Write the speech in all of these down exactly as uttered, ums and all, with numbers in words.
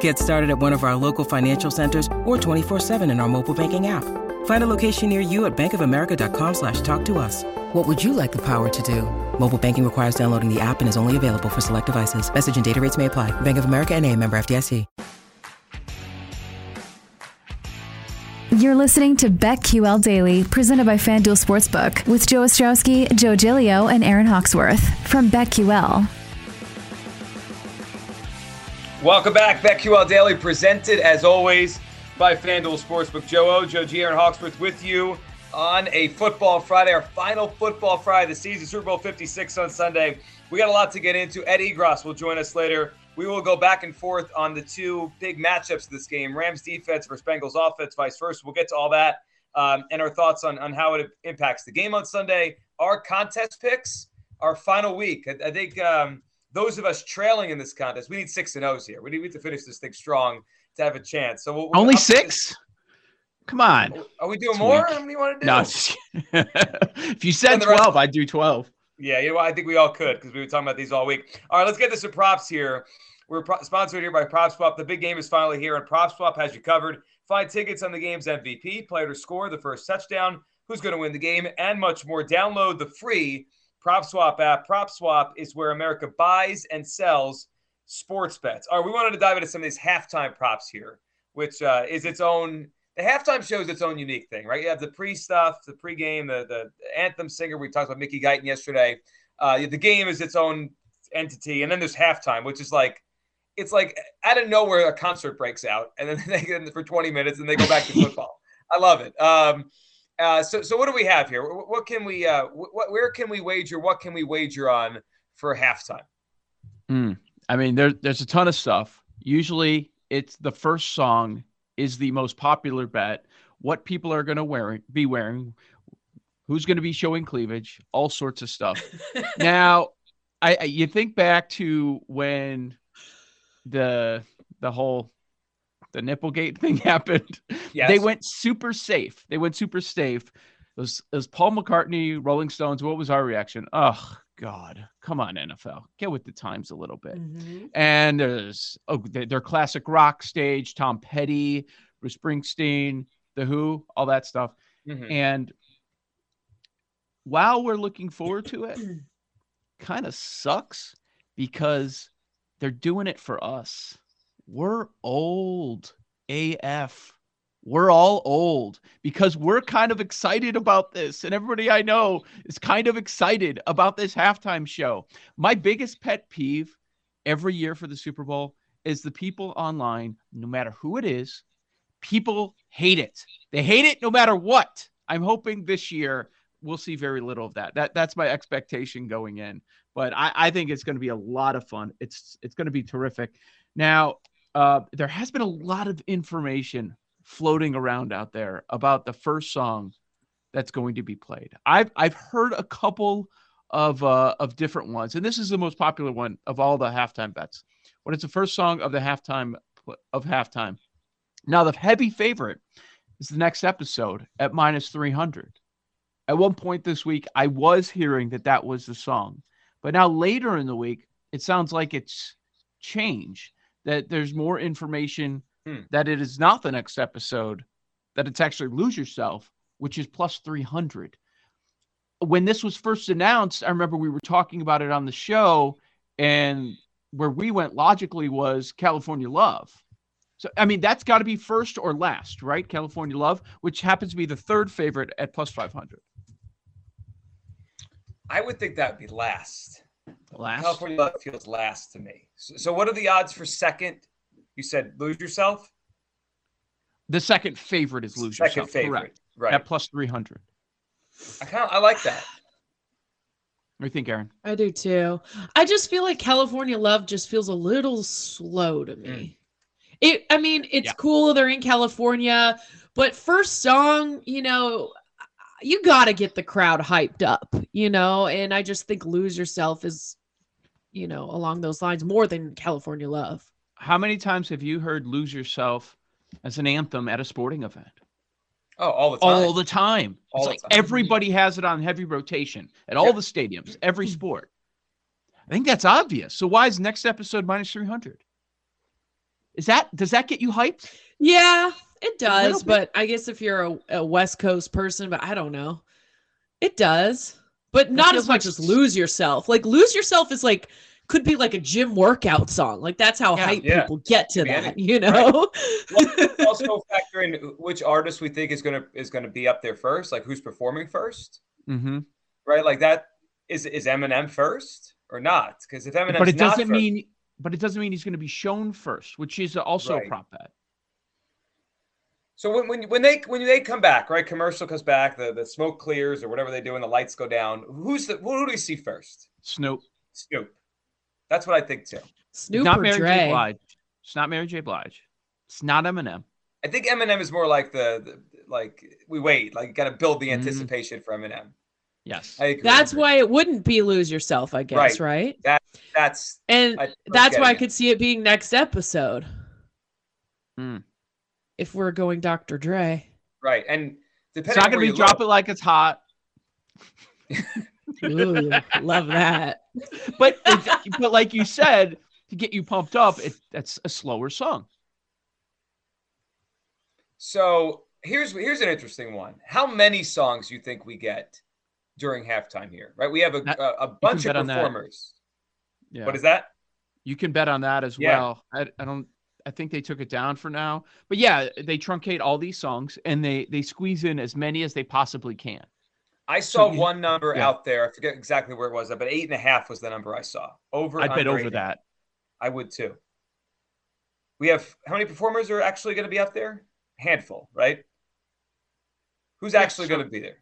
Get started at one of our local financial centers or twenty-four seven in our mobile banking app. Find a location near you at bankofamerica.com slash talk to us. What would you like the power to do? Mobile banking requires downloading the app and is only available for select devices. Message and data rates may apply. Bank of America N A, member F D I C. You're listening to BeckQL Daily, presented by FanDuel Sportsbook, with Joe Ostrowski, Joe Giglio, and Aaron Hawksworth from BeckQL. Welcome back. BeckQL Daily, presented as always by FanDuel Sportsbook. Joe O, Joe G, Aaron Hawksworth with you on a football Friday, our final football Friday of the season, Super Bowl fifty-six on Sunday. We got a lot to get into. Eddie Gross will join us later. We will go back and forth on the two big matchups of this game, Rams defense versus Bengals offense, vice versa. We'll get to all that um, and our thoughts on, on how it impacts the game on Sunday, our contest picks, our final week. I, I think um, – Those of us trailing in this contest, we need six and O's here. We need to finish this thing strong to have a chance. So we'll, we'll only six? Come on. Are we doing it's more? Weak. What do you want to do? No. Just... if you said twelve, I'd do twelve. Yeah, you know, I think we all could because we were talking about these all week. All right, let's get to some props here. We're pro- sponsored here by PropSwap. The big game is finally here, and PropSwap has you covered. Find tickets on the game's M V P, player to score the first touchdown, who's going to win the game, and much more. Download the free PropSwap app. PropSwap is where America buys and sells sports bets. All right, we wanted to dive into some of these halftime props here, which uh, is its own. The halftime show is its own unique thing, right? You have the pre stuff, the pregame, the the anthem singer. We talked about Mickey Guyton yesterday. Uh, the game is its own entity, and then there's halftime, which is like it's like out of nowhere a concert breaks out, and then they get in for twenty minutes, and they go back to football. I love it. Um, Uh, so, so what do we have here? What can we, uh, what, where can we wager? What can we wager on for halftime? Mm, I mean, there, there's a ton of stuff. Usually it's the first song is the most popular bet. What people are going to wear, be wearing, who's going to be showing cleavage, all sorts of stuff. Now, I, I you think back to when the, the whole, the Nipplegate thing happened. Yes. They went super safe. They went super safe. It was, it was Paul McCartney, Rolling Stones. What was our reaction? Oh, God. Come on, N F L. Get with the times a little bit. Mm-hmm. And there's oh, their classic rock stage, Tom Petty, Bruce Springsteen, The Who, all that stuff. Mm-hmm. And while we're looking forward to it, kind of sucks because they're doing it for us. We're old A F. We're all old because we're kind of excited about this. And everybody I know is kind of excited about this halftime show. My biggest pet peeve every year for the Super Bowl is the people online, no matter who it is, people hate it. They hate it no matter what. I'm hoping this year we'll see very little of that. That that's my expectation going in. But I, I think it's going to be a lot of fun. It's it's going to be terrific. Now, Uh, there has been a lot of information floating around out there about the first song that's going to be played. I've I've heard a couple of uh, of different ones, and this is the most popular one of all the halftime bets. But it's the first song of the halftime of halftime. Now, the heavy favorite is the next episode at minus three hundred. At one point this week, I was hearing that that was the song, but now later in the week, it sounds like it's changed. That there's more information hmm. that it is not the next episode, that it's actually Lose Yourself, which is plus three hundred. When this was first announced, I remember we were talking about it on the show, and where we went logically was California Love. So, I mean, that's got to be first or last, right? California Love, which happens to be the third favorite at plus five hundred. I would think that would be last. Last? California feels last to me. So, so what are the odds for second? You said lose yourself? The second favorite is lose second yourself. Favorite. Correct. Right. At plus three hundred. I kind of I like that. What do you think, Aaron? I do too. I just feel like California Love just feels a little slow to me. Mm. It I mean, it's yeah. cool they're in California, but first song, you know, you got to get the crowd hyped up, you know, and I just think Lose Yourself is, you know, along those lines more than California Love. How many times have you heard Lose Yourself as an anthem at a sporting event? Oh, all the time. All the time. All it's the like time. Everybody has it on heavy rotation at all yeah. the stadiums, every sport. I think that's obvious. So why is next episode minus three hundred? Is that, does that get you hyped? Yeah, it does. But I guess if you're a, a West Coast person, but I don't know. It does, but not as much as Lose Yourself. Like Lose Yourself is like, could be like a gym workout song. Like that's how yeah, hype yeah. people get to yeah. that, you know? Right. Well, also factor in which artist we think is going to, is going to be up there first. Like who's performing first, mm-hmm. right? Like that is, is Eminem first or not? Cause if Eminem's but it doesn't not mean, first, but it doesn't mean he's going to be shown first, which is also right. a prop bet. So when, when, when they, when they come back, right. Commercial comes back, the, the smoke clears or whatever they do and the lights go down. Who's the, who do we see first? Snoop. Snoop. That's what I think too. Snoop not or Mary Dre. J. Blige. It's not Mary J. Blige. It's not Eminem. I think Eminem is more like the, the like we wait, like you got to build the anticipation mm. for Eminem. Yes, I agree. That's why it wouldn't be Lose Yourself, I guess, right? right? That that's and I, that's why I could it. see it being next episode. Mm. If we're going Doctor Dre, right? And depending, it's not going to be Drop It Like It's Hot. Ooh, love that. But but like you said, to get you pumped up, it, that's a slower song. So here's here's an interesting one. How many songs do you think we get during halftime here? Right, we have a that, a, a bunch of performers. Yeah. What is that? You can bet on that as yeah. well. I, I don't. I think they took it down for now. But yeah, they truncate all these songs and they they squeeze in as many as they possibly can. I saw so you, one number yeah. out there. I forget exactly where it was, but eight and a half was the number I saw. Over. I'd bet over that. I would too. We have how many performers are actually going to be up there? A handful, right? Who's yeah, actually so, going to be there?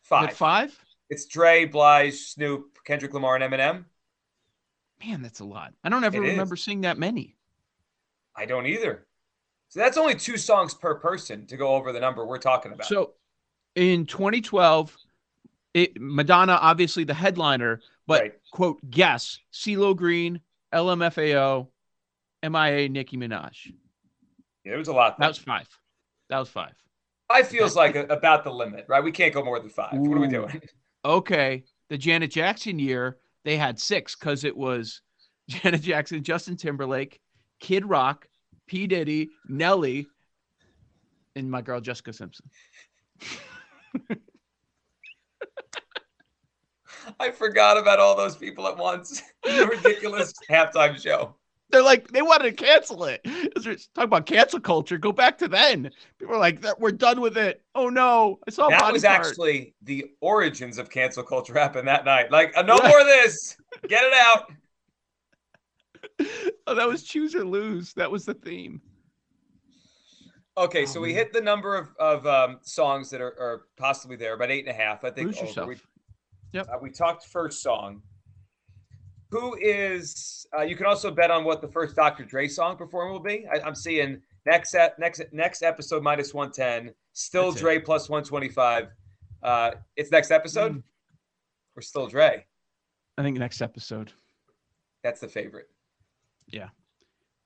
Five. Five? It's Dre, Blige, Snoop, Kendrick Lamar, and Eminem. Man, that's a lot. I don't ever it remember is. seeing that many. I don't either. So that's only two songs per person to go over the number we're talking about. So in twenty twelve... It, Madonna, obviously the headliner, but right. quote, guess, CeeLo Green, L M F A O, M I A, Nicki Minaj. Yeah, it was a lot. That was five. That was five. Five feels That's like a, about the limit, right? We can't go more than five. Ooh. What are we doing? Okay. The Janet Jackson year, they had six because it was Janet Jackson, Justin Timberlake, Kid Rock, P. Diddy, Nelly, and my girl Jessica Simpson. I forgot about all those people at once. The ridiculous halftime show. They're like, they wanted to cancel it. Talk about cancel culture. Go back to then. People are like, we're done with it. Oh, no. I saw That was part. actually the origins of cancel culture happened that night. Like, no right. more of this. Get it out. Oh, that was choose or lose. That was the theme. Okay, oh, so man. we hit the number of, of um, songs that are, are possibly there, about eight and a half. I think. Lose Yourself. We- Yep. Uh, we talked first song. Who is? Uh, you can also bet on what the first Doctor Dre song performer will be. I, I'm seeing next at, next next episode minus one ten. Still That's Dre it. plus one twenty-five. Uh, it's next episode. Mm. Or still Dre. I think next episode. That's the favorite. Yeah,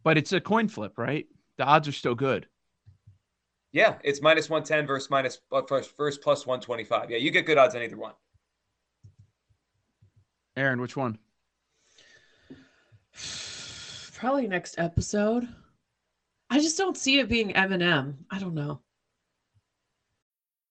but it's a coin flip, right? The odds are still good. Yeah, it's minus one ten versus minus uh, first, first plus one twenty-five. Yeah, you get good odds on either one. Aaron, which one? Probably next episode. I just don't see it being Eminem. I don't know.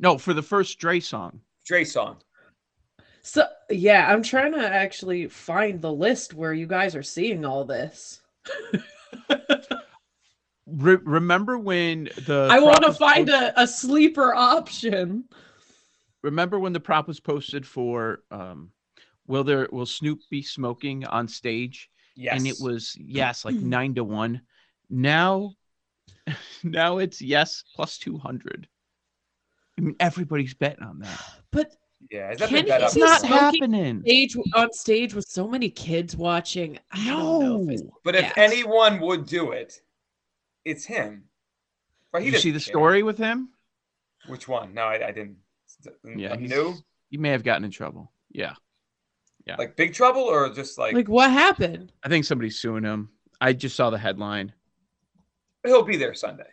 No, for the first Dre song. Dre song. So, yeah, I'm trying to actually find the list where you guys are seeing all this. Re- remember when the... I want to find post- a, a sleeper option. Remember when the prop was posted for, um, will there will Snoop be smoking on stage? Yes. And it was, yes, like nine to one. Now, now it's yes, plus two hundred. I mean, everybody's betting on that. But yeah, is that Kenny, it's not happening. Stage, on stage with so many kids watching. I no. don't know if but if anyone would do it, it's him. But he you see the care. story with him? Which one? No, I, I didn't. Yeah, no? You may have gotten in trouble. Yeah. Yeah. Like big trouble or just like... Like what happened? I think somebody's suing him. I just saw the headline. He'll be there Sunday.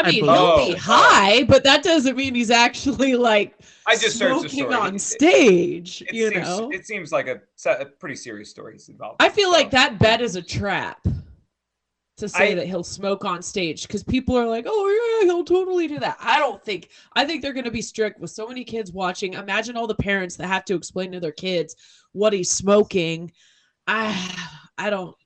I mean, I he'll be high, but that doesn't mean he's actually like I just smoking the story. on stage. It, it, you seems, know, it seems like a, a pretty serious story he's involved. I feel so. like that bet is a trap to say I, that he'll smoke on stage because people are like, "Oh yeah, he'll totally do that." I don't think. I think they're going to be strict with so many kids watching. Imagine all the parents that have to explain to their kids what he's smoking. I, I don't.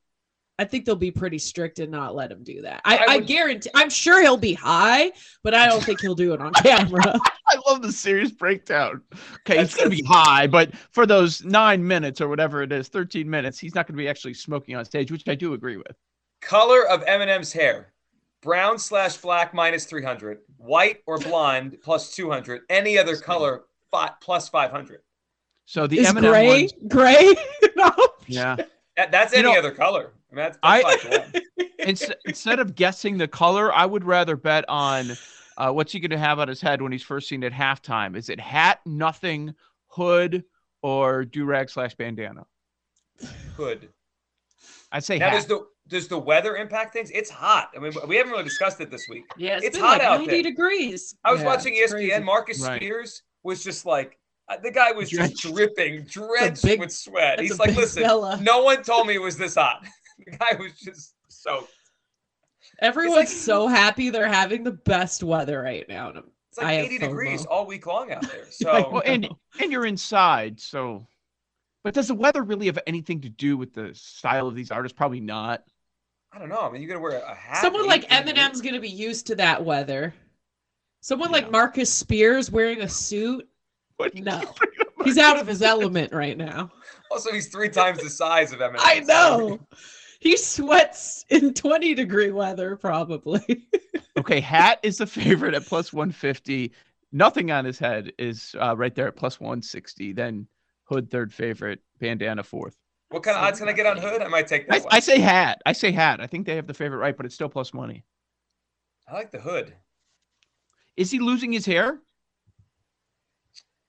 I think they'll be pretty strict and not let him do that. I, I, would, I guarantee. I'm sure he'll be high, but I don't think he'll do it on camera. I love the serious breakdown. Okay, That's he's going to be high, but for those nine minutes or whatever it is, thirteen minutes, he's not going to be actually smoking on stage, which I do agree with. Color of Eminem's hair. Brown slash black minus three hundred. White or blonde plus two hundred. Any other color plus five hundred. So the is Eminem gray, ones, gray? Yeah. That, that's you any know, other color. I, mean, that's, that's I instead, instead of guessing the color, I would rather bet on uh, what's he going to have on his head when he's first seen at halftime. Is it hat, nothing, hood, or do-rag slash bandana? Hood. I'd say now hat. Does the, does the weather impact things? It's hot. I mean, we haven't really discussed it this week. Yeah, it's, it's hot like out there. ninety degrees. I was yeah, watching E S P N. Crazy. Marcus right. Spears was just like, the guy was drenched. just dripping, drenched big, with sweat. He's like, listen, fella. no one told me it was this hot. The guy was just so. Everyone's like, so happy they're having the best weather right now. It's like I eighty degrees all week long out there. So well, and and you're inside. So, but does the weather really have anything to do with the style of these artists? Probably not. I don't know. I mean, you're gonna wear a hat. Someone like Eminem's gonna be used to that weather. Someone yeah. like Marcus Spears wearing a suit. What no. He's out of his element right now. Also, he's three times the size of Eminem. I know. He sweats in twenty degree weather, probably. Okay, hat is the favorite at plus one fifty. Nothing on his head is uh, right there at plus one sixty. Then hood, third favorite, bandana, fourth. What kind of odds can I get on hood? I might take that I, one. I say hat. I say hat. I think they have the favorite right, but it's still plus money. I like the hood. Is he losing his hair?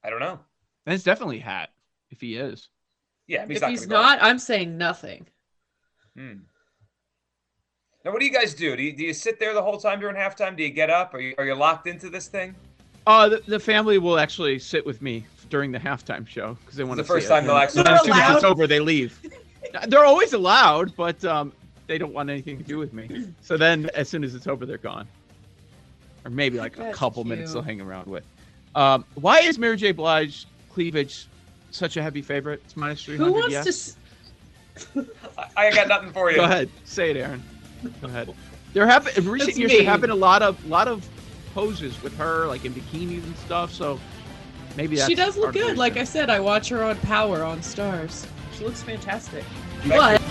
I don't know. And it's definitely hat if he is. Yeah, he's if not he's not, I'm saying nothing. Hmm. Now, what do you guys do? Do you, do you sit there the whole time during halftime? Do you get up? Are you are you locked into this thing? Uh, the, the family will actually sit with me during the halftime show because they want to see it. The first time they'll actually. As soon as it's over, they leave. They're always allowed, but um, they don't want anything to do with me. So then, as soon as it's over, they're gone. Or maybe like That's a couple cute. minutes they'll hang around with. Um, why is Mary J. Blige's cleavage such a heavy favorite? It's minus three hundred. Who wants yes. to? S- I got nothing for you. Go ahead, say it, Aaron. Go ahead. There have in recent That's years mean. there have been a lot of lot of poses with her, like in bikinis and stuff. So maybe that's she does look good. Like I said, I watch her on Power on Stars. She looks fantastic. But